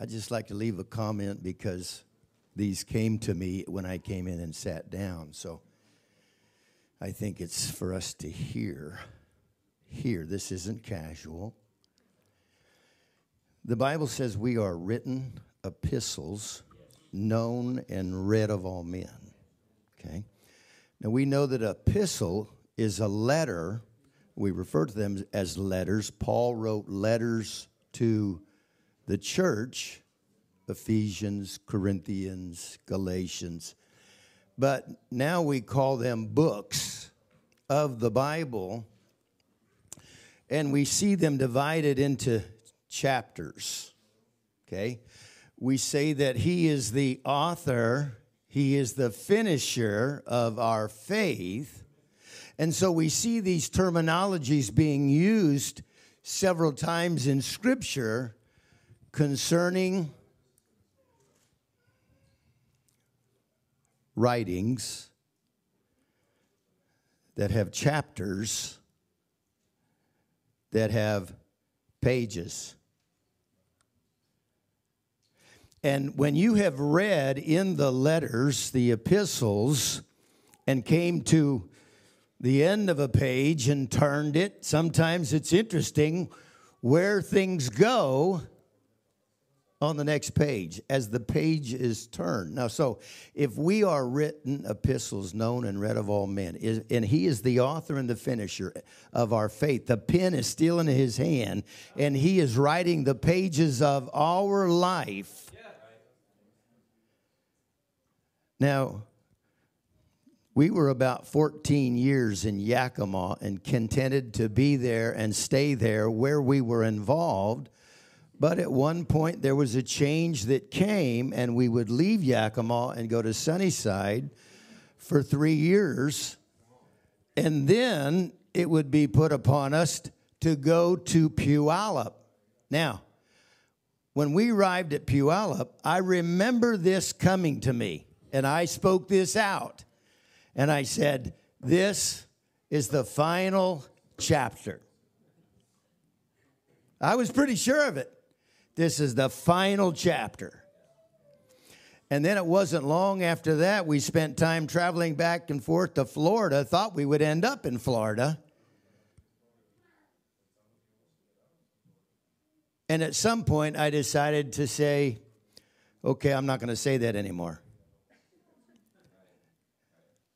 I'd just like to leave a comment because these came to me when I came in and sat down. So I think it's for us to hear. This isn't casual. The Bible says we are written epistles, known and read of all men. Okay? Now we know that epistle is a letter. We refer to them as letters. Paul wrote letters to the church, Ephesians, Corinthians, Galatians. But now we call them books of the Bible, and we see them divided into chapters. Okay? We say that he is the author, he is the finisher of our faith. And so we see these terminologies being used several times in Scripture concerning writings that have chapters, that have pages. And when you have read in the letters, the epistles, and came to the end of a page and turned it, sometimes it's interesting where things go on the next page as the page is turned. Now, so if we are written epistles known and read of all men, and he is the author and the finisher of our faith, the pen is still in his hand, and he is writing the pages of our life. Now, we were about 14 years in Yakima and contented to be there and stay there where we were involved. But at one point, there was a change that came, and we would leave Yakima and go to Sunnyside for 3 years. And then it would be put upon us to go to Puyallup. Now, when we arrived at Puyallup, I remember this coming to me, and I spoke this out. And I said, this is the final chapter. I was pretty sure of it. This is the final chapter. And then it wasn't long after that, we spent time traveling back and forth to Florida, thought we would end up in Florida. And at some point, I decided to say, okay, I'm not going to say that anymore.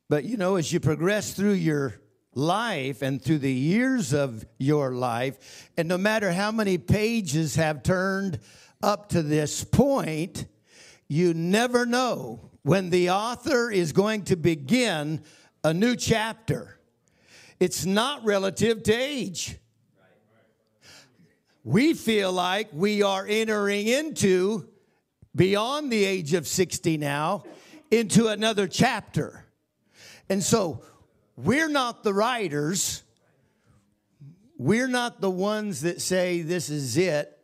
But, you know, as you progress through your life and through the years of your life, and no matter how many pages have turned up to this point, you never know when the author is going to begin a new chapter. It's not relative to age. We feel like we are entering into, beyond the age of 60 now, into another chapter. And so we're not the writers. We're not the ones that say, this is it.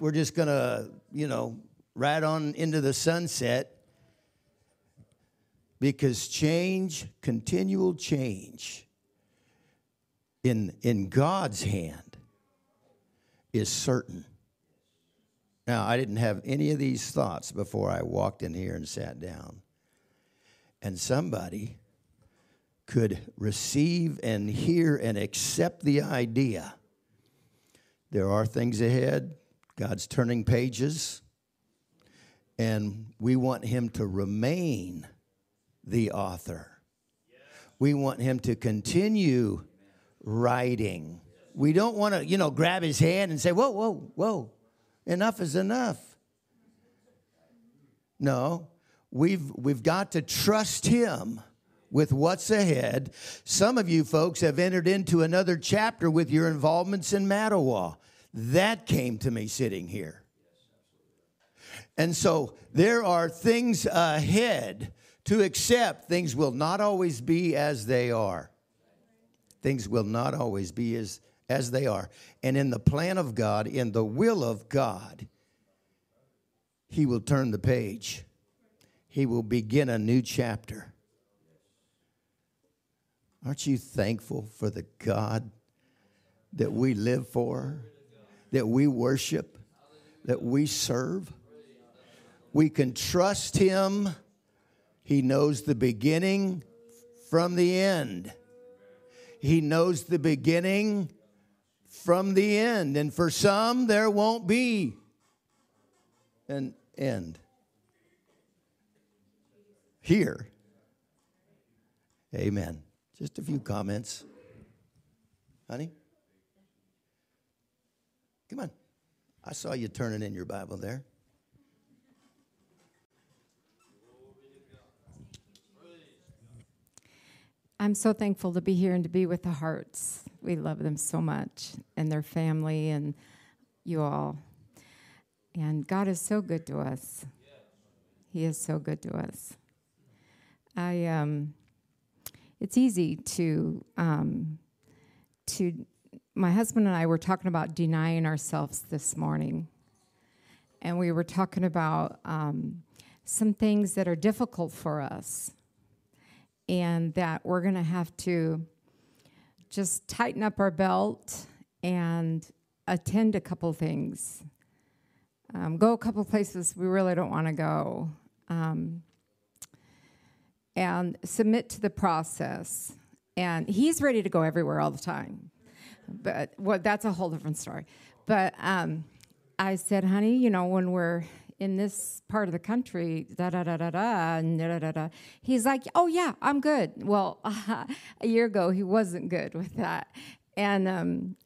We're just going to, ride on into the sunset. Because change, continual change in God's hand is certain. Now, I didn't have any of these thoughts before I walked in here and sat down. And somebody could receive and hear and accept the idea. There are things ahead. God's turning pages. And we want him to remain the author. We want him to continue writing. We don't want to, grab his hand and say, whoa, enough is enough. No, we've got to trust him with what's ahead. Some of you folks have entered into another chapter with your involvements in Mattawa. That came to me sitting here. And so there are things ahead to accept. Things will not always be as they are. Things will not always be as they are. And in the plan of God, in the will of God, he will turn the page. He will begin a new chapter. Aren't you thankful for the God that we live for, that we worship, that we serve. We can trust Him. He knows the beginning from the end. He knows the beginning from the end. And for some, there won't be an end. Here. Amen. Just a few comments. Honey? Come on. I saw you turning in your Bible there. I'm so thankful to be here and to be with the Hearts. We love them so much, and their family and you all. And God is so good to us. He is so good to us. It's easy to my husband and I were talking about denying ourselves this morning. And we were talking about some things that are difficult for us and that we're going to have to just tighten up our belt and attend a couple things. Go a couple places we really don't want to go. And submit to the process. And he's ready to go everywhere all the time. But well, that's a whole different story. But I said, honey, you know, when we're in this part of the country, he's like, oh, yeah, I'm good. Well, a year ago, he wasn't good with that. And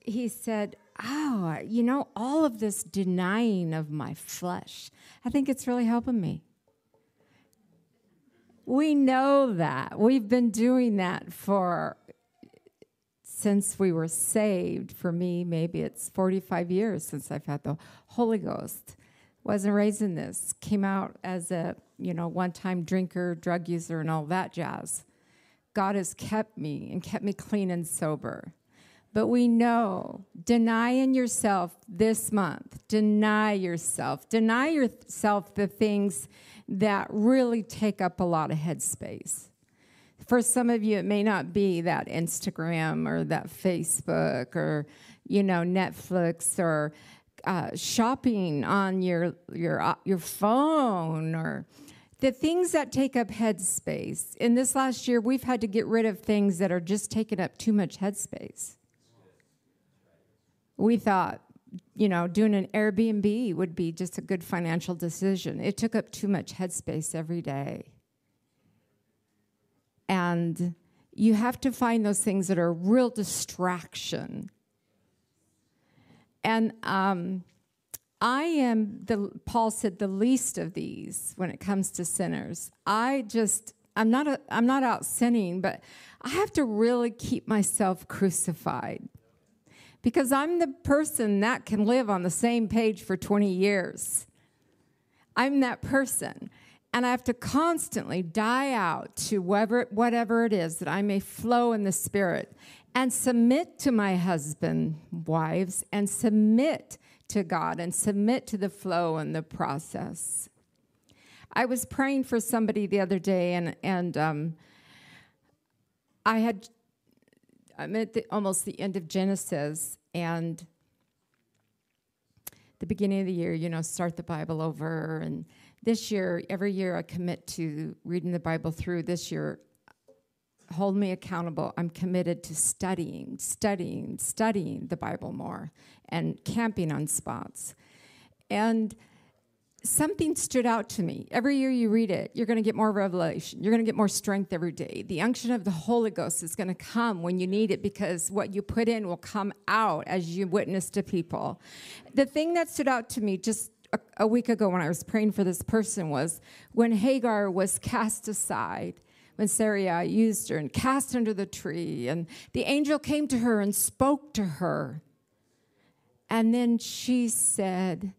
he said, oh, you know, all of this denying of my flesh, I think it's really helping me. We know that. We've been doing that since we were saved. For me, maybe it's 45 years since I've had the Holy Ghost. Wasn't raised in this. Came out as a, you know, one-time drinker, drug user, and all that jazz. God has kept me and kept me clean and sober. But we know, denying yourself this month. Deny yourself. Deny yourself the things that really take up a lot of headspace. For some of you, it may not be that Instagram or that Facebook or, you know, Netflix or shopping on your phone or the things that take up headspace. In this last year, we've had to get rid of things that are just taking up too much headspace. We thought, you know, doing an Airbnb would be just a good financial decision. It took up too much headspace every day. And you have to find those things that are a real distraction. And Paul said, the least of these when it comes to sinners. I'm not out sinning, but I have to really keep myself crucified. Because I'm the person that can live on the same page for 20 years. I'm that person. And I have to constantly die out to whatever it is that I may flow in the Spirit and submit to my husband, wives, and submit to God and submit to the flow and the process. I was praying for somebody the other day, and I'm at almost the end of Genesis, and the beginning of the year, you know, start the Bible over. And this year, every year I commit to reading the Bible through. This year, hold me accountable. I'm committed to studying the Bible more and camping on spots. And something stood out to me. Every year you read it, you're going to get more revelation. You're going to get more strength every day. The unction of the Holy Ghost is going to come when you need it, because what you put in will come out as you witness to people. The thing that stood out to me just a week ago when I was praying for this person was when Hagar was cast aside, when Sarai used her and cast under the tree, and the angel came to her and spoke to her. And then she said,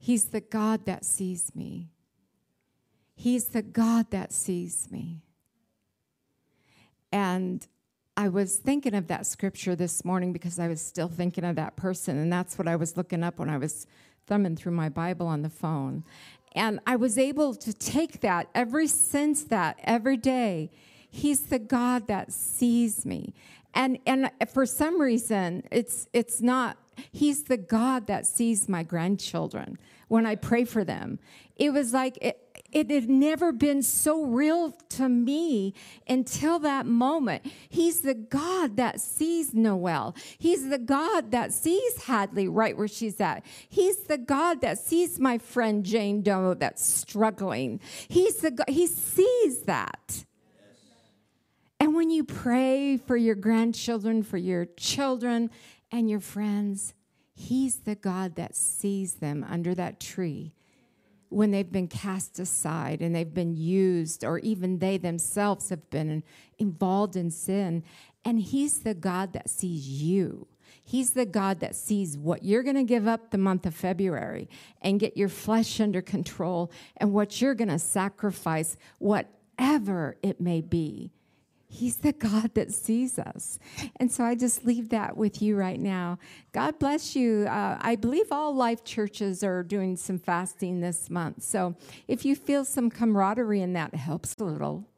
He's the God that sees me. He's the God that sees me. And I was thinking of that scripture this morning because I was still thinking of that person, and that's what I was looking up when I was thumbing through my Bible on the phone. And I was able to take that ever since that, every day. He's the God that sees me. And for some reason, it's not He's the God that sees my grandchildren when I pray for them. It was like it had never been so real to me until that moment. He's the God that sees Noelle. He's the God that sees Hadley right where she's at. He's the God that sees my friend Jane Doe that's struggling. He's the God. He sees that. And when you pray for your grandchildren, for your children, and your friends, he's the God that sees them under that tree when they've been cast aside and they've been used, or even they themselves have been involved in sin. And he's the God that sees you. He's the God that sees what you're going to give up the month of February and get your flesh under control and what you're going to sacrifice, whatever it may be. He's the God that sees us. And so I just leave that with you right now. God bless you. I believe all Life churches are doing some fasting this month. So if you feel some camaraderie in that, it helps a little.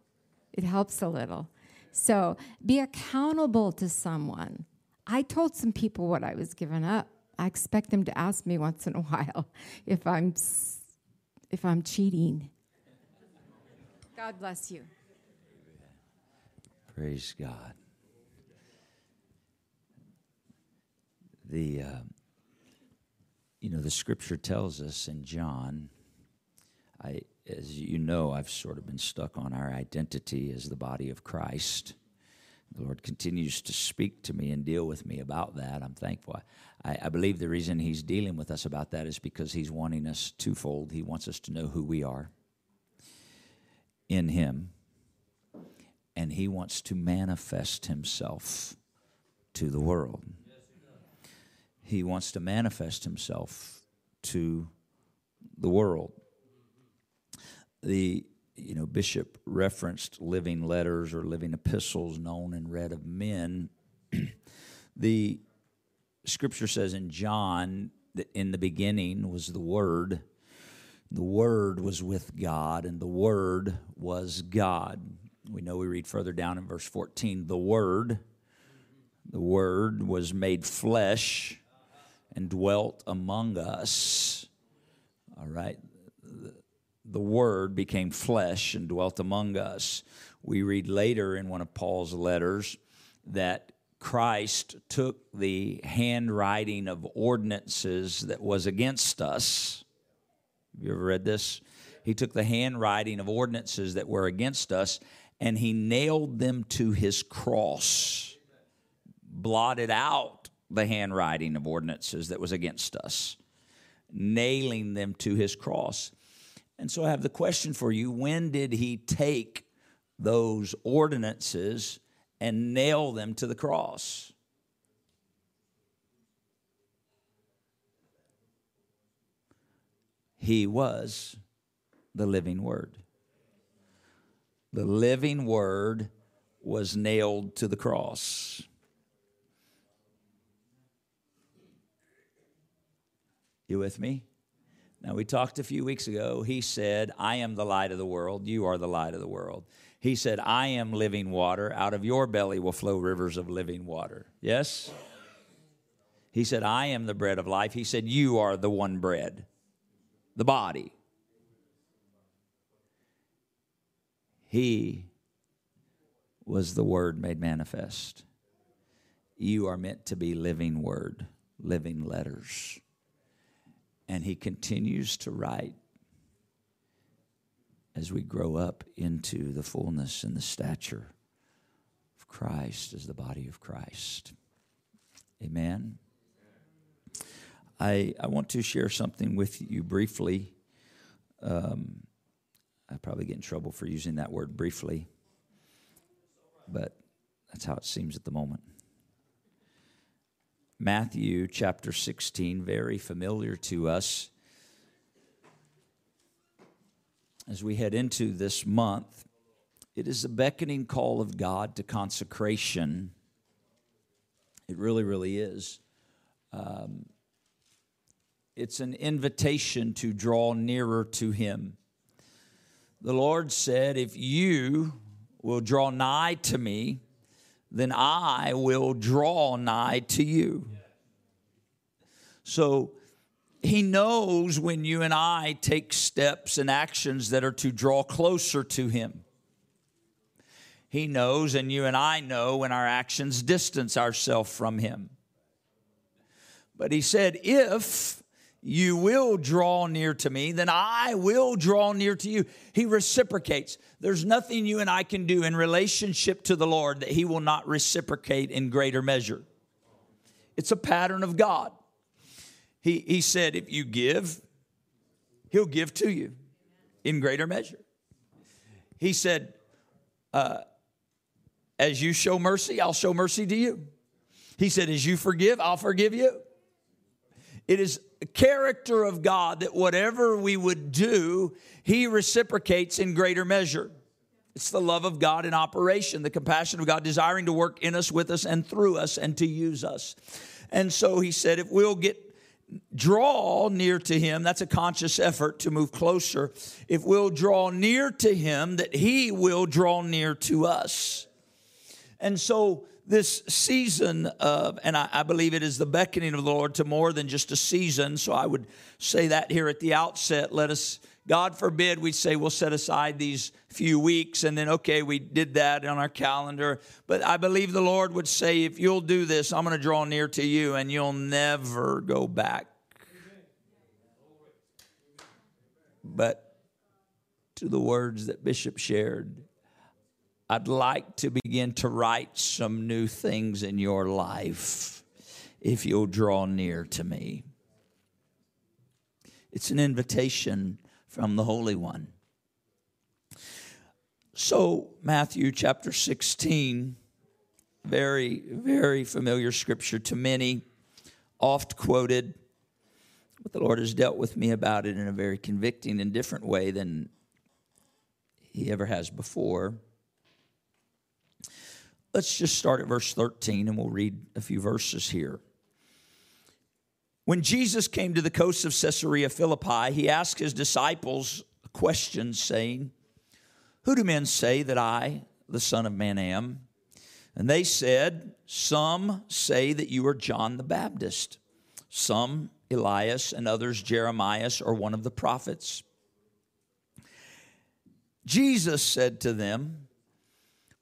It helps a little. So be accountable to someone. I told some people what I was giving up. I expect them to ask me once in a while if I'm cheating. God bless you. Praise God. The scripture tells us in John, I've sort of been stuck on our identity as the body of Christ. The Lord continues to speak to me and deal with me about that. I'm thankful. I believe the reason he's dealing with us about that is because he's wanting us twofold. He wants us to know who we are in him. And he wants to manifest himself to the world. He wants to manifest himself to the world. Bishop referenced living letters or living epistles known and read of men. The scripture says in John that in the beginning was the Word. The Word was with God, and the Word was God. We know we read further down in verse 14, the Word was made flesh and dwelt among us. All right. The Word became flesh and dwelt among us. We read later in one of Paul's letters that Christ took the handwriting of ordinances that was against us. Have you ever read this? He took the handwriting of ordinances that were against us, and he nailed them to his cross, blotted out the handwriting of ordinances that was against us, nailing them to his cross. And so I have the question for you. When did he take those ordinances and nail them to the cross? He was the living Word. The living Word was nailed to the cross. You with me? Now, we talked a few weeks ago. He said, I am the light of the world. You are the light of the world. He said, I am living water. Out of your belly will flow rivers of living water. Yes? He said, I am the bread of life. He said, you are the one bread, the body. He was the Word made manifest. You are meant to be living Word, living letters. And he continues to write as we grow up into the fullness and the stature of Christ as the body of Christ. Amen. I want to share something with you briefly. I probably get in trouble for using that word briefly, but that's how it seems at the moment. Matthew chapter 16, very familiar to us. As we head into this month, it is the beckoning call of God to consecration. It really, really is. It's an invitation to draw nearer to him. The Lord said, if you will draw nigh to me, then I will draw nigh to you. So he knows when you and I take steps and actions that are to draw closer to him. He knows, and you and I know, when our actions distance ourselves from him. But he said, if you will draw near to me, then I will draw near to you. He reciprocates. There's nothing you and I can do in relationship to the Lord that he will not reciprocate in greater measure. It's a pattern of God. He said, if you give, he'll give to you in greater measure. He said, as you show mercy, I'll show mercy to you. He said, as you forgive, I'll forgive you. It is a character of God that whatever we would do, he reciprocates in greater measure. It's the love of God in operation, the compassion of God desiring to work in us, with us, and through us, and to use us. And so he said, if we'll draw near to him, that's a conscious effort to move closer. If we'll draw near to him, that he will draw near to us. And so this season of, and I believe it is the beckoning of the Lord to more than just a season. So I would say that here at the outset, let us, God forbid, we say we'll set aside these few weeks and then, okay, we did that on our calendar. But I believe the Lord would say, if you'll do this, I'm going to draw near to you and you'll never go back, but to the words that Bishop shared. I'd like to begin to write some new things in your life if you'll draw near to me. It's an invitation from the Holy One. So Matthew chapter 16, very, very familiar scripture to many, oft quoted, but the Lord has dealt with me about it in a very convicting and different way than he ever has before. Let's just start at verse 13, and we'll read a few verses here. When Jesus came to the coast of Caesarea Philippi, he asked his disciples a question, saying, "Who do men say that I, the Son of Man, am?" And they said, "Some say that you are John the Baptist, some Elias, and others Jeremiah or one of the prophets." Jesus said to them,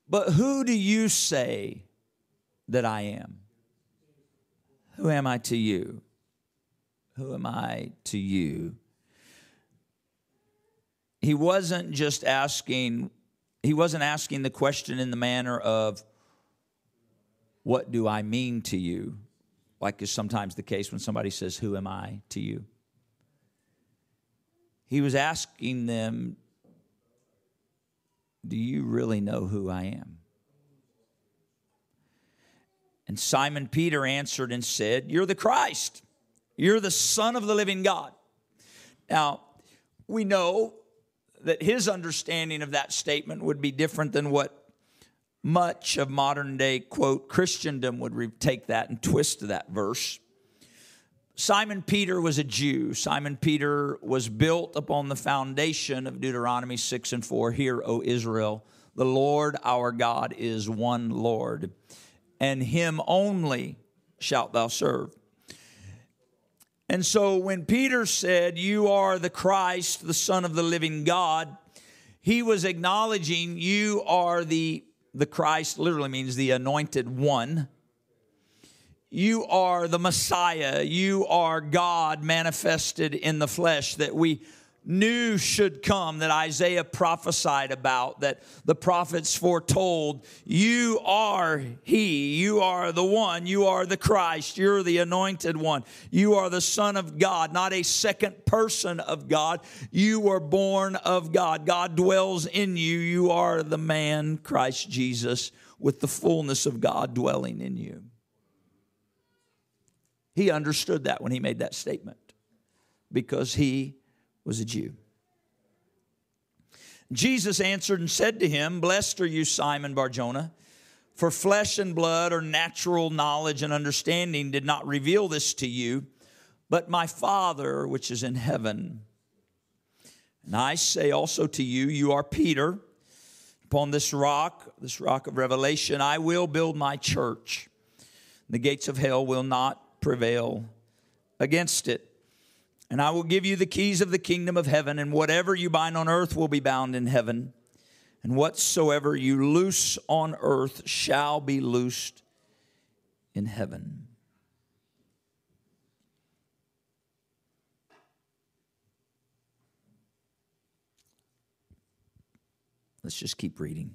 "But who do you say that I am?" Who am I to you? Who am I to you? He wasn't just asking, he wasn't asking the question in the manner of, what do I mean to you? Like is sometimes the case when somebody says, who am I to you? He was asking them, do you really know who I am? And Simon Peter answered and said, "You're the Christ. You're the Son of the living God." Now, we know that his understanding of that statement would be different than what much of modern day, quote, Christendom would take that and twist to that verse. Simon Peter was a Jew. Simon Peter was built upon the foundation of Deuteronomy 6:4. "Hear, O Israel, the Lord our God is one Lord, and him only shalt thou serve." And so when Peter said, "You are the Christ, the Son of the living God," he was acknowledging you are the Christ, literally means the anointed one. You are the Messiah. You are God manifested in the flesh that we knew should come, that Isaiah prophesied about, that the prophets foretold. You are he. You are the one. You are the Christ. You're the anointed one. You are the Son of God, not a second person of God. You were born of God. God dwells in you. You are the man, Christ Jesus, with the fullness of God dwelling in you. He understood that when he made that statement because he was a Jew. Jesus answered and said to him, "Blessed are you, Simon Barjonah, for flesh and blood or natural knowledge and understanding did not reveal this to you, but my Father which is in heaven. And I say also to you, you are Peter. Upon this rock of revelation, I will build my church. The gates of hell will not prevail against it. And I will give you the keys of the kingdom of heaven, and whatever you bind on earth will be bound in heaven, and whatsoever you loose on earth shall be loosed in heaven. Let's just keep reading.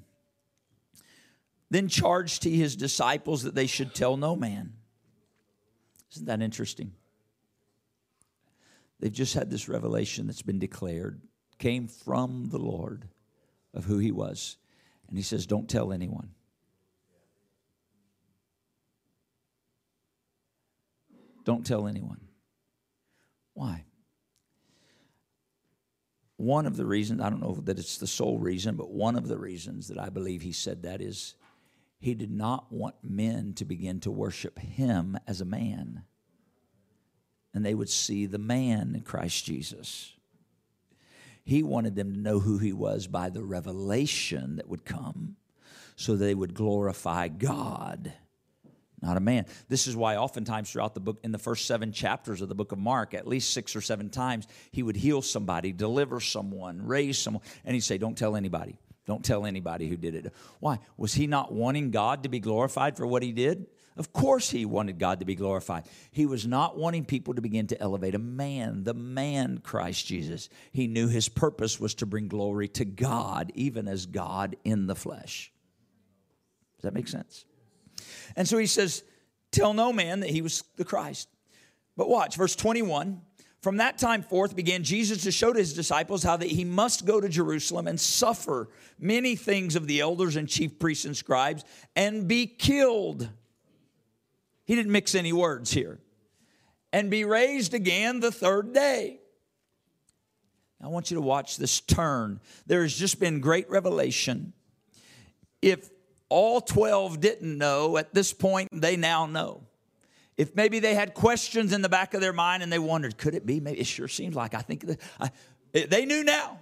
Then charged he his disciples that they should tell no man. Isn't that interesting? They've just had this revelation that's been declared, came from the Lord, of who he was. And he says, don't tell anyone. Don't tell anyone. Why? One of the reasons, I don't know that it's the sole reason, but one of the reasons that I believe he said that is he did not want men to begin to worship him as a man. And they would see the man in Christ Jesus. He wanted them to know who he was by the revelation that would come, so they would glorify God, not a man. This is why oftentimes throughout the book, in the first 7 chapters of the book of Mark, at least 6 or 7 times, he would heal somebody, deliver someone, raise someone, and he'd say, don't tell anybody. Don't tell anybody who did it. Why? Was he not wanting God to be glorified for what he did? Of course he wanted God to be glorified. He was not wanting people to begin to elevate a man, the man Christ Jesus. He knew his purpose was to bring glory to God, even as God in the flesh. Does that make sense? And so he says, tell no man that he was the Christ. But watch, verse 21. From that time forth began Jesus to show to his disciples how that he must go to Jerusalem and suffer many things of the elders and chief priests and scribes and be killed. He didn't mix any words here. And be raised again the third day. I want you to watch this turn. There has just been great revelation. If all 12 didn't know, at this point they now know. If maybe they had questions in the back of their mind and they wondered, could it be? Maybe it sure seems like. I think they knew now.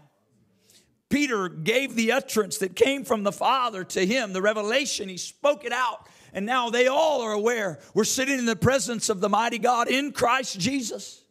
Peter gave the utterance that came from the Father to him, the revelation. He spoke it out. And now they all are aware. We're sitting in the presence of the mighty God in Christ Jesus.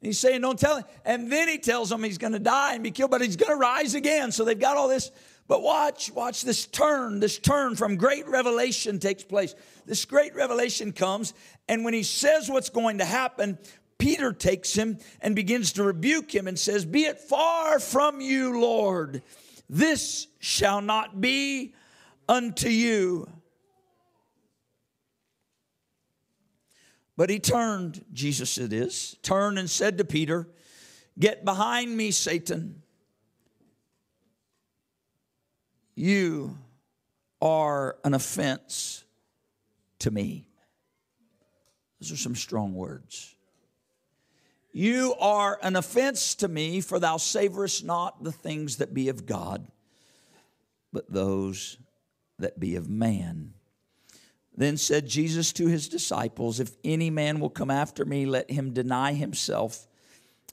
And he's saying, don't tell him. And then he tells them he's going to die and be killed, but he's going to rise again. So they've got all this. But watch this turn. This turn from great revelation takes place. This great revelation comes. And when he says what's going to happen, Peter takes him and begins to rebuke him and says, be it far from you, Lord. This shall not be unto you. But he turned, Jesus it is, turned and said to Peter, get behind me, Satan. You are an offense to me. Those are some strong words. You are an offense to me, for thou savorest not the things that be of God, but those that be of man. Then said Jesus to his disciples, if any man will come after me, let him deny himself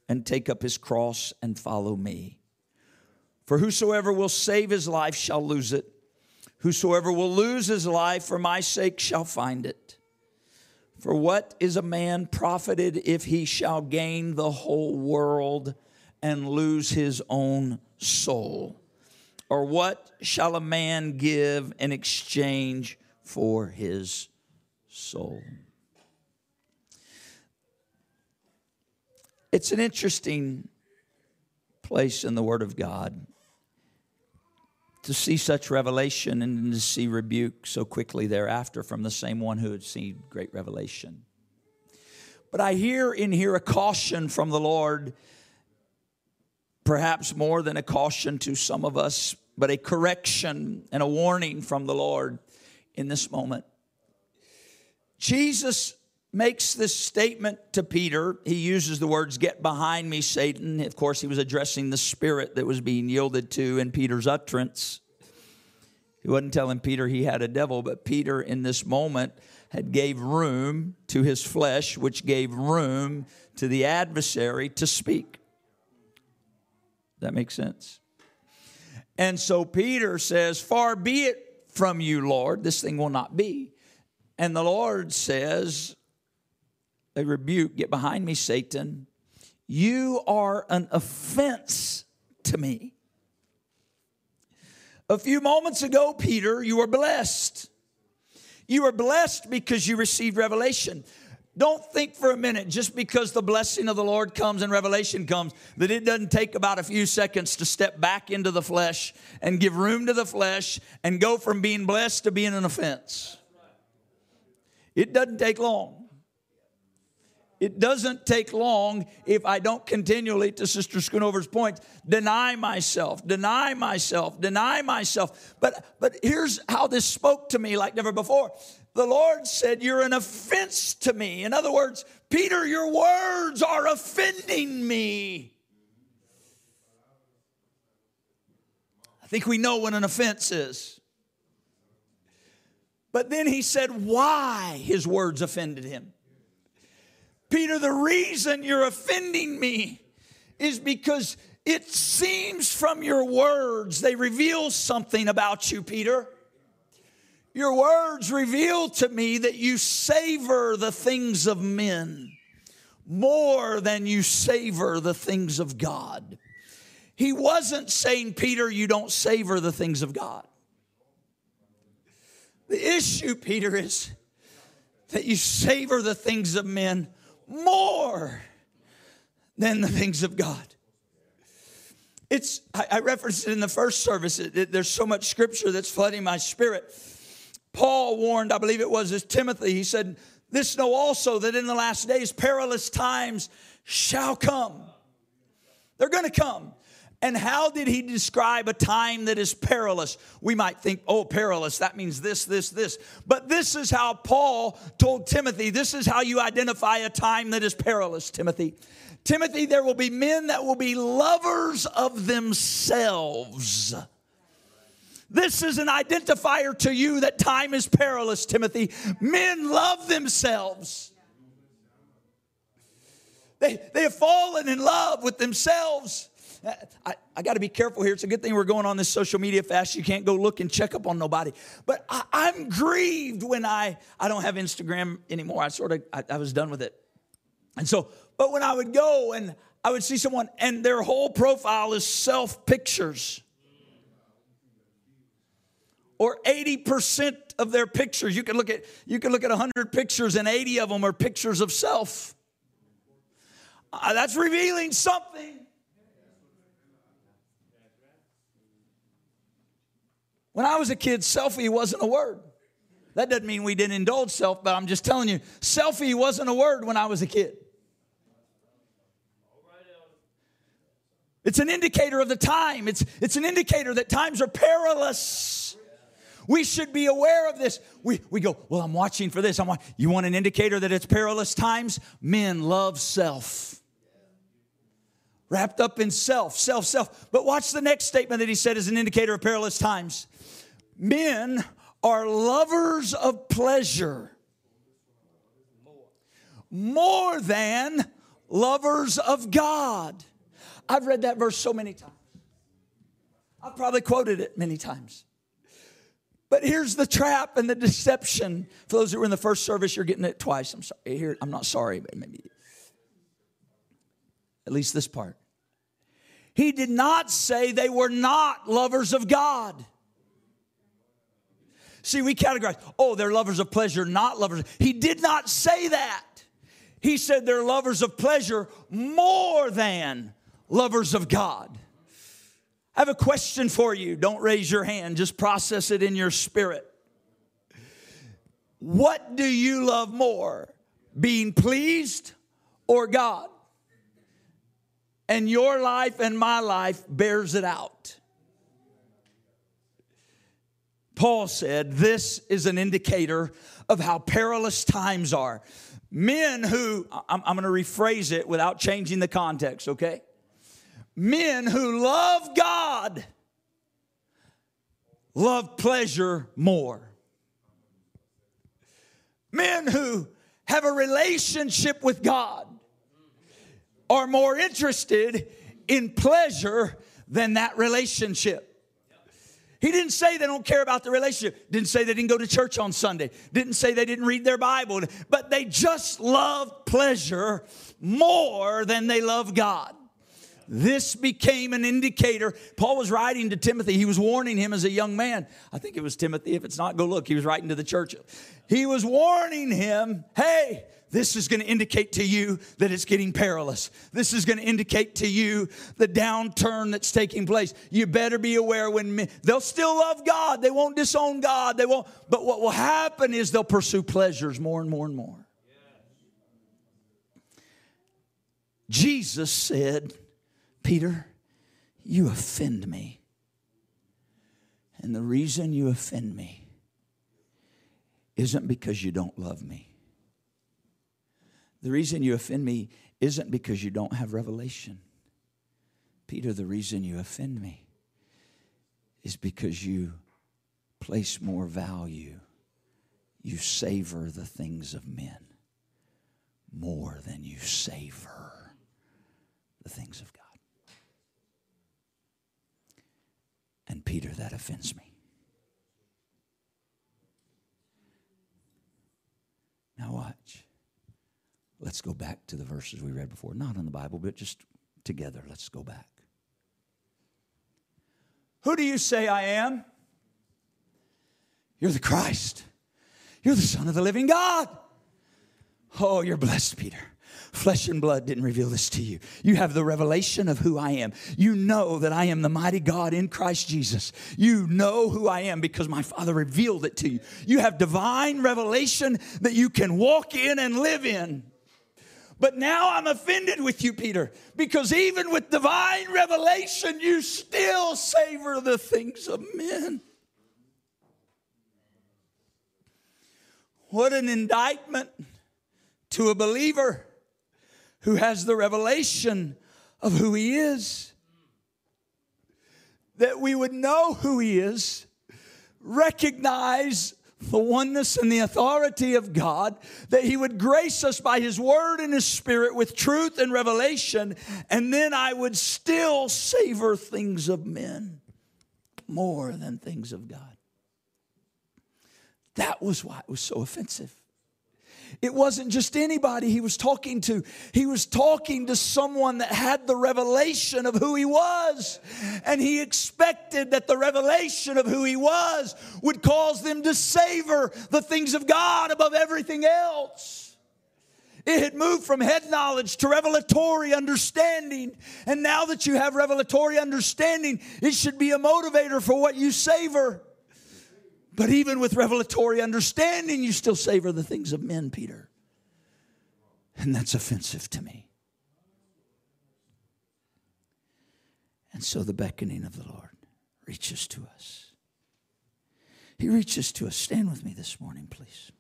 and take up his cross and follow me. For whosoever will save his life shall lose it. Whosoever will lose his life for my sake shall find it. For what is a man profited if he shall gain the whole world and lose his own soul? Or what shall a man give in exchange for his soul? It's an interesting place in the Word of God to see such revelation and to see rebuke so quickly thereafter from the same one who had seen great revelation. But I hear in here a caution from the Lord, perhaps more than a caution to some of us, but a correction and a warning from the Lord in this moment. Jesus makes this statement to Peter. He uses the words, get behind me, Satan. Of course, he was addressing the spirit that was being yielded to in Peter's utterance. He wasn't telling Peter he had a devil, but Peter in this moment had gave room to his flesh, which gave room to the adversary to speak. That makes sense. And so Peter says, far be it from you, Lord, this thing will not be. And the Lord says, a rebuke. Get behind me, Satan. You are an offense to me. A few moments ago, Peter, you were blessed. You were blessed because you received revelation. Don't think for a minute, just because the blessing of the Lord comes and revelation comes, that it doesn't take about a few seconds to step back into the flesh and give room to the flesh and go from being blessed to being an offense. It doesn't take long. It doesn't take long if I don't continually, to Sister Schoonover's point, deny myself. But here's how this spoke to me like never before. The Lord said, you're an offense to me. In other words, Peter, your words are offending me. I think we know what an offense is. But then he said why his words offended him. Peter, the reason you're offending me is because it seems from your words they reveal something about you, Peter. Your words reveal to me that you savor the things of men more than you savor the things of God. He wasn't saying, Peter, you don't savor the things of God. The issue, Peter, is that you savor the things of men more than the things of God. I referenced it in the first service. There's so much scripture that's flooding my spirit. Paul warned, I believe it was as Timothy, he said, this know also that in the last days perilous times shall come. They're going to come. And how did he describe a time that is perilous? We might think, oh, perilous, that means this, this, this. But this is how Paul told Timothy, this is how you identify a time that is perilous, Timothy. Timothy, there will be men that will be lovers of themselves. This is an identifier to you that time is perilous, Timothy. Men love themselves. They have fallen in love with themselves. I got to be careful here. It's a good thing we're going on this social media fast. You can't go look and check up on nobody. But I'm grieved when I don't have Instagram anymore. I was done with it. And so, but when I would go and I would see someone and their whole profile is self pictures. Or 80% of their pictures. You can look at 100 pictures and 80 of them are pictures of self. That's revealing something. When I was a kid, selfie wasn't a word. That doesn't mean we didn't indulge self, but I'm just telling you, selfie wasn't a word when I was a kid. It's an indicator of the time. It's an indicator that times are perilous. We should be aware of this. We go, well, I'm watching for this. You want an indicator that it's perilous times? Men love self. Wrapped up in self. But watch the next statement that he said is an indicator of perilous times. Men are lovers of pleasure more than lovers of God. I've read that verse so many times. I've probably quoted it many times. But here's the trap and the deception. For those who were in the first service, you're getting it twice. I'm sorry. Here, I'm not sorry, but maybe at least this part. He did not say they were not lovers of God. See, we categorize, oh, they're lovers of pleasure, not lovers. He did not say that. He said they're lovers of pleasure more than lovers of God. I have a question for you. Don't raise your hand. Just process it in your spirit. What do you love more, being pleased or God? And your life and my life bears it out. Paul said this is an indicator of how perilous times are. Men who, I'm going to rephrase it without changing the context, okay? Men who love God love pleasure more. Men who have a relationship with God are more interested in pleasure than that relationship. He didn't say they don't care about the relationship. Didn't say they didn't go to church on Sunday. Didn't say they didn't read their Bible. But they just love pleasure more than they love God. This became an indicator. Paul was writing to Timothy. He was warning him as a young man. I think it was Timothy. If it's not, go look. He was writing to the church. He was warning him, hey, this is going to indicate to you that it's getting perilous. This is going to indicate to you the downturn that's taking place. You better be aware when men, they'll still love God. They won't disown God. They won't. But what will happen is they'll pursue pleasures more and more and more. Yeah. Jesus said, Peter, you offend me. And the reason you offend me isn't because you don't love me. The reason you offend me isn't because you don't have revelation. Peter, the reason you offend me is because you place more value. You savor the things of men more than you savor the things of God. And Peter, that offends me. Now watch. Let's go back to the verses we read before. Not in the Bible, but just together. Let's go back. Who do you say I am? You're the Christ. You're the Son of the living God. Oh, you're blessed, Peter. Flesh and blood didn't reveal this to you. You have the revelation of who I am. You know that I am the mighty God in Christ Jesus. You know who I am because my Father revealed it to you. You have divine revelation that you can walk in and live in. But now I'm offended with you, Peter, because even with divine revelation, you still savor the things of men. What an indictment to a believer who has the revelation of who he is. That we would know who he is, recognize the oneness and the authority of God, that he would grace us by his word and his spirit with truth and revelation, and then I would still savor things of men more than things of God. That was why it was so offensive. It wasn't just anybody he was talking to. He was talking to someone that had the revelation of who he was. And he expected that the revelation of who he was would cause them to savor the things of God above everything else. It had moved from head knowledge to revelatory understanding. And now that you have revelatory understanding, it should be a motivator for what you savor. But even with revelatory understanding, you still savor the things of men, Peter. And that's offensive to me. And so the beckoning of the Lord reaches to us. He reaches to us. Stand with me this morning, please.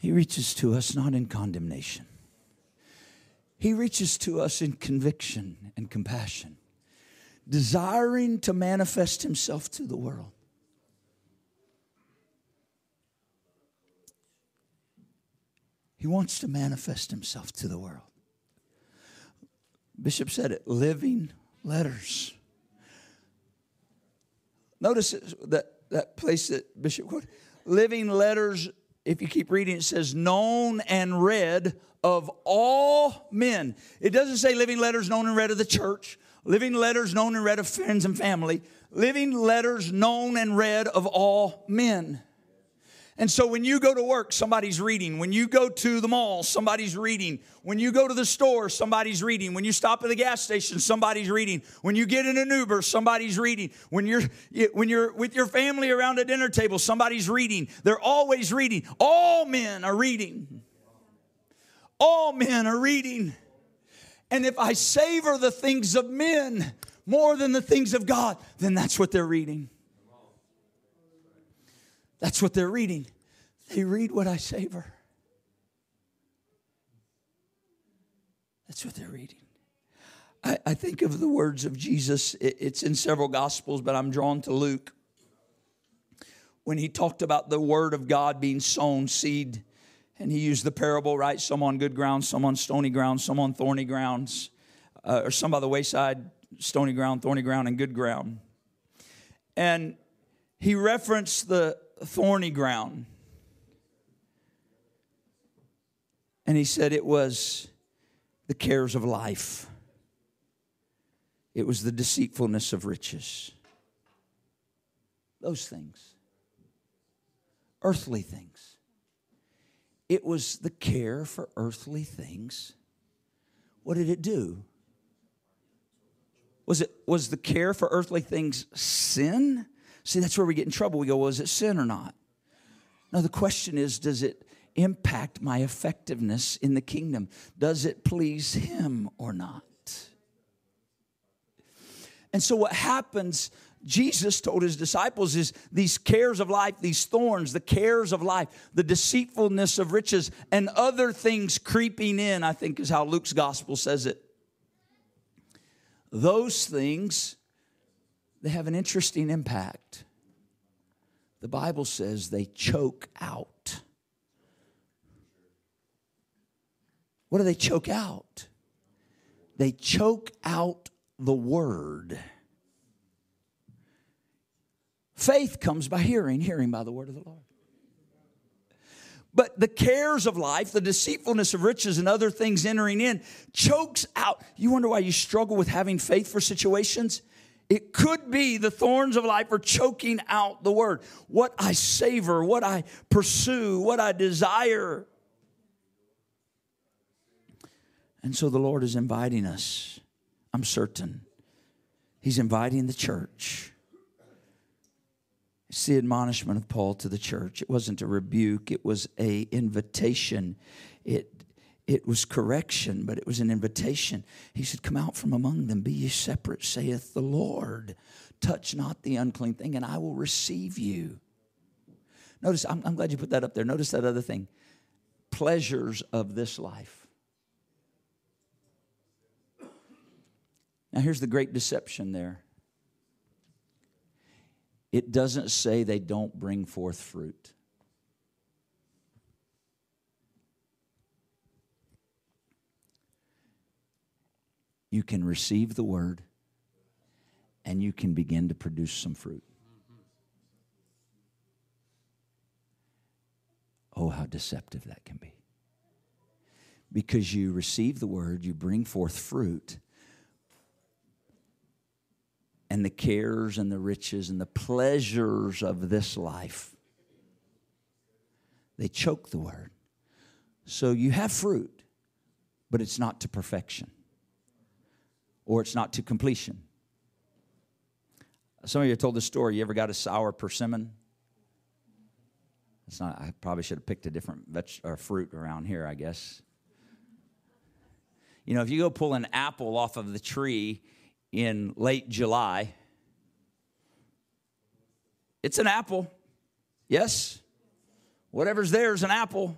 He reaches to us not in condemnation. He reaches to us in conviction and compassion, desiring to manifest himself to the world. He wants to manifest himself to the world. Bishop said it, living letters. Notice that place that Bishop quoted, living letters. If you keep reading, it says, known and read of all men. It doesn't say living letters known and read of the church. Living letters known and read of friends and family. Living letters known and read of all men. And so when you go to work, somebody's reading. When you go to the mall, somebody's reading. When you go to the store, somebody's reading. When you stop at the gas station, somebody's reading. When you get in an Uber, somebody's reading. When you're with your family around a dinner table, somebody's reading. They're always reading. All men are reading. All men are reading. And if I savor the things of men more than the things of God, then that's what they're reading. That's what they're reading. They read what I savor. That's what they're reading. I think of the words of Jesus. It's in several Gospels, but I'm drawn to Luke. When he talked about the Word of God being sown seed And he used the parable, right? Some on good ground, some on stony ground, some on thorny grounds, or some by the wayside, stony ground, thorny ground, and good ground. And he referenced the thorny ground. And he said it was the cares of life. It was the deceitfulness of riches. Those things. Earthly things. It was the care for earthly things. What did it do? Was the care for earthly things sin? See, that's where we get in trouble. We go, well, is it sin or not? No, the question is, does it impact my effectiveness in the kingdom? Does it please him or not? And so what happens, Jesus told his disciples, is these cares of life, these thorns, the cares of life, the deceitfulness of riches, and other things creeping in, I think is how Luke's gospel says it. Those things, they have an interesting impact. The Bible says they choke out. What do they choke out? They choke out the word. Faith comes by hearing, hearing by the word of the Lord. But the cares of life, the deceitfulness of riches and other things entering in, chokes out. You wonder why you struggle with having faith for situations? It could be the thorns of life are choking out the word. What I savor, what I pursue, what I desire. And so the Lord is inviting us, I'm certain. He's inviting the church. It's the admonishment of Paul to the church. It wasn't a rebuke. It was an invitation. It was correction, but it was an invitation. He said, come out from among them. Be ye separate, saith the Lord. Touch not the unclean thing, and I will receive you. Notice, I'm glad you put that up there. Notice that other thing. Pleasures of this life. Now here's the great deception there. It doesn't say they don't bring forth fruit. You can receive the word and you can begin to produce some fruit. Oh, how deceptive that can be. Because you receive the word, you bring forth fruit. And the cares and the riches and the pleasures of this life, they choke the word. So you have fruit, but it's not to perfection. Or it's not to completion. Some of you have told this story. You ever got a sour persimmon? It's not. I probably should have picked a different fruit around here, I guess. You know, if you go pull an apple off of the tree in late July, it's an apple. Yes? Whatever's there is an apple.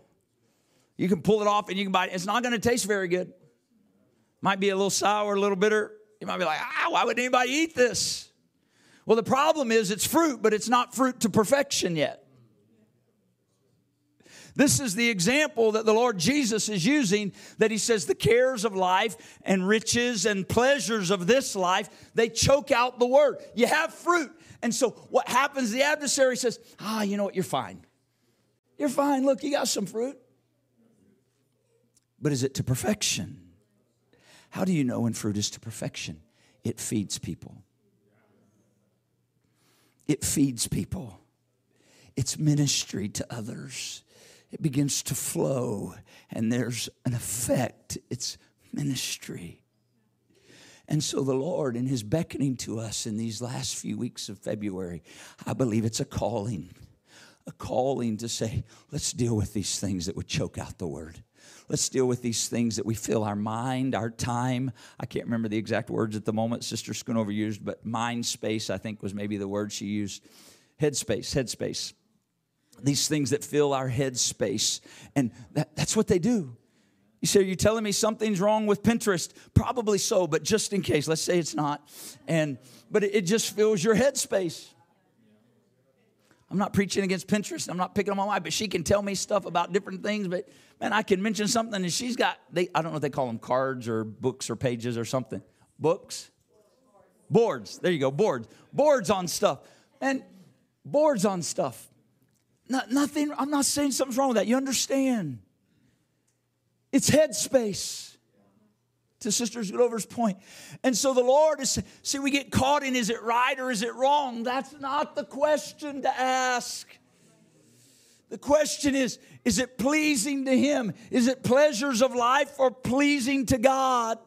You can pull it off and you can bite it. It's not going to taste very good. Might be a little sour, a little bitter. You might be like, why would anybody eat this? Well, the problem is it's fruit, but it's not fruit to perfection yet. This is the example that the Lord Jesus is using, that he says the cares of life and riches and pleasures of this life, they choke out the word. You have fruit. And so what happens, the adversary says, you know what, you're fine. You're fine. Look, you got some fruit. But is it to perfection? How do you know when fruit is to perfection? It feeds people. It feeds people. It's ministry to others. It begins to flow, and there's an effect. It's ministry. And so the Lord, in his beckoning to us in these last few weeks of February, I believe it's a calling to say, let's deal with these things that would choke out the word. Let's deal with these things that we fill our mind, our time. I can't remember the exact words at the moment Sister Schoonover used, but mind space, I think, was maybe the word she used. Head space. These things that fill our head space. And that's what they do. You say, are you telling me something's wrong with Pinterest? Probably so, but just in case, let's say it's not. But it just fills your head space. I'm not preaching against Pinterest. I'm not picking on my wife, but she can tell me stuff about different things. But, man, I can mention something, and she's got, I don't know if they call them cards or books or pages or something. Books? Boards. There you go, boards. Boards on stuff. And boards on stuff. Nothing. I'm not saying something's wrong with that. You understand. It's head space. To Sister Schoonover's point. And so the Lord is, see, we get caught in, is it right or is it wrong? That's not the question to ask. The question is it pleasing to Him? Is it pleasures of life or pleasing to God?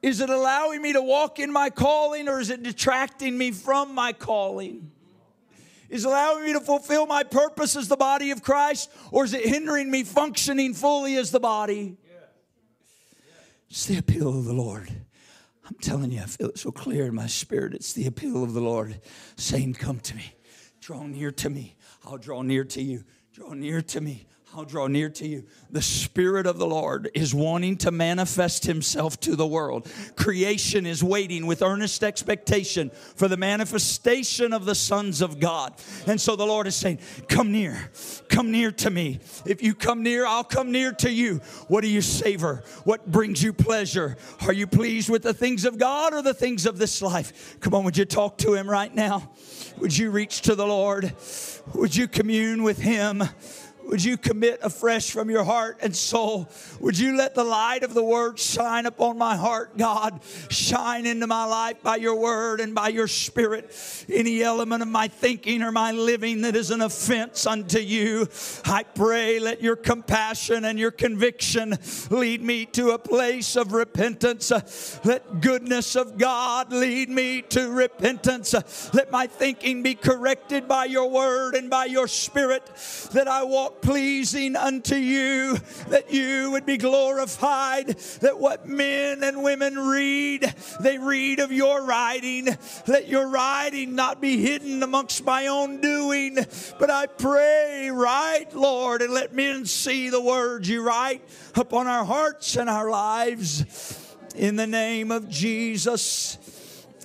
Is it allowing me to walk in my calling or is it detracting me from my calling? Is it allowing me to fulfill my purpose as the body of Christ or is it hindering me functioning fully as the body? It's the appeal of the Lord. I'm telling you, I feel it so clear in my spirit. It's the appeal of the Lord saying, come to me. Draw near to me. I'll draw near to you. Draw near to me. I'll draw near to you. The Spirit of the Lord is wanting to manifest Himself to the world. Creation is waiting with earnest expectation for the manifestation of the sons of God. And so the Lord is saying, come near. Come near to me. If you come near, I'll come near to you. What do you savor? What brings you pleasure? Are you pleased with the things of God or the things of this life? Come on, would you talk to Him right now? Would you reach to the Lord? Would you commune with Him? Would you commit afresh from your heart and soul? Would you let the light of the Word shine upon my heart, God? Shine into my life by your Word and by your Spirit. Any element of my thinking or my living that is an offense unto you, I pray let your compassion and your conviction lead me to a place of repentance. Let goodness of God lead me to repentance. Let my thinking be corrected by your Word and by your Spirit, that I walk pleasing unto you, that you would be glorified, that what men and women read, they read of your writing. Let your writing not be hidden amongst my own doing, but I pray, write, Lord, and let men see the words you write upon our hearts and our lives. In the name of Jesus.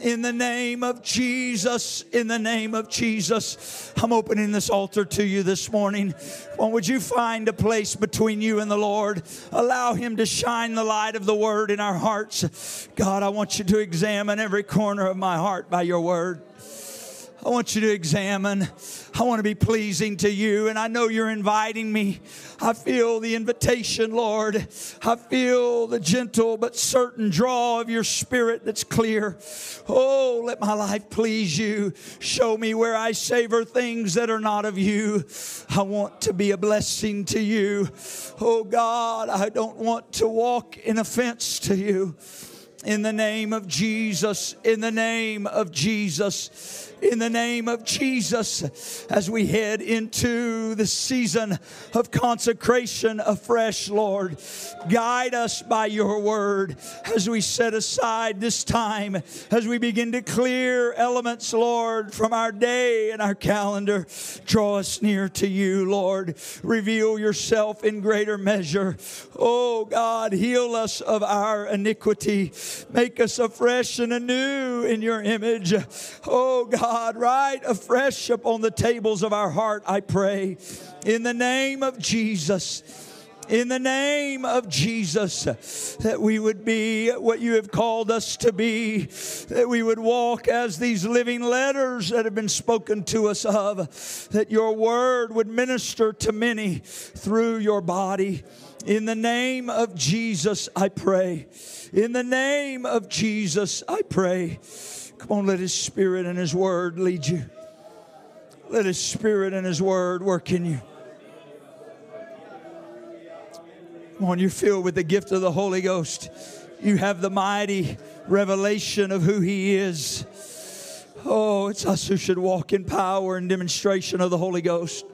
In the name of Jesus, in the name of Jesus, I'm opening this altar to you this morning. Well, would you find a place between you and the Lord? Allow Him to shine the light of the Word in our hearts. God, I want you to examine every corner of my heart by your Word. I want you to examine. I want to be pleasing to you, and I know you're inviting me. I feel the invitation, Lord. I feel the gentle but certain draw of your Spirit that's clear. Oh, let my life please you. Show me where I savor things that are not of you. I want to be a blessing to you. Oh, God, I don't want to walk in offense to you. In the name of Jesus, in the name of Jesus, in the name of Jesus, as we head into the season of consecration afresh, Lord, guide us by your Word as we set aside this time, as we begin to clear elements, Lord, from our day and our calendar. Draw us near to you, Lord. Reveal yourself in greater measure. Oh, God, heal us of our iniquity. Make us afresh and anew in your image. Oh God, write afresh upon the tables of our heart, I pray. In the name of Jesus. In the name of Jesus, that we would be what you have called us to be, that we would walk as these living letters that have been spoken to us of, that your Word would minister to many through your body. In the name of Jesus, I pray. In the name of Jesus, I pray. Come on, let His Spirit and His Word lead you. Let His Spirit and His Word work in you. Come on, you're filled with the gift of the Holy Ghost. You have the mighty revelation of who He is. Oh, it's us who should walk in power and demonstration of the Holy Ghost.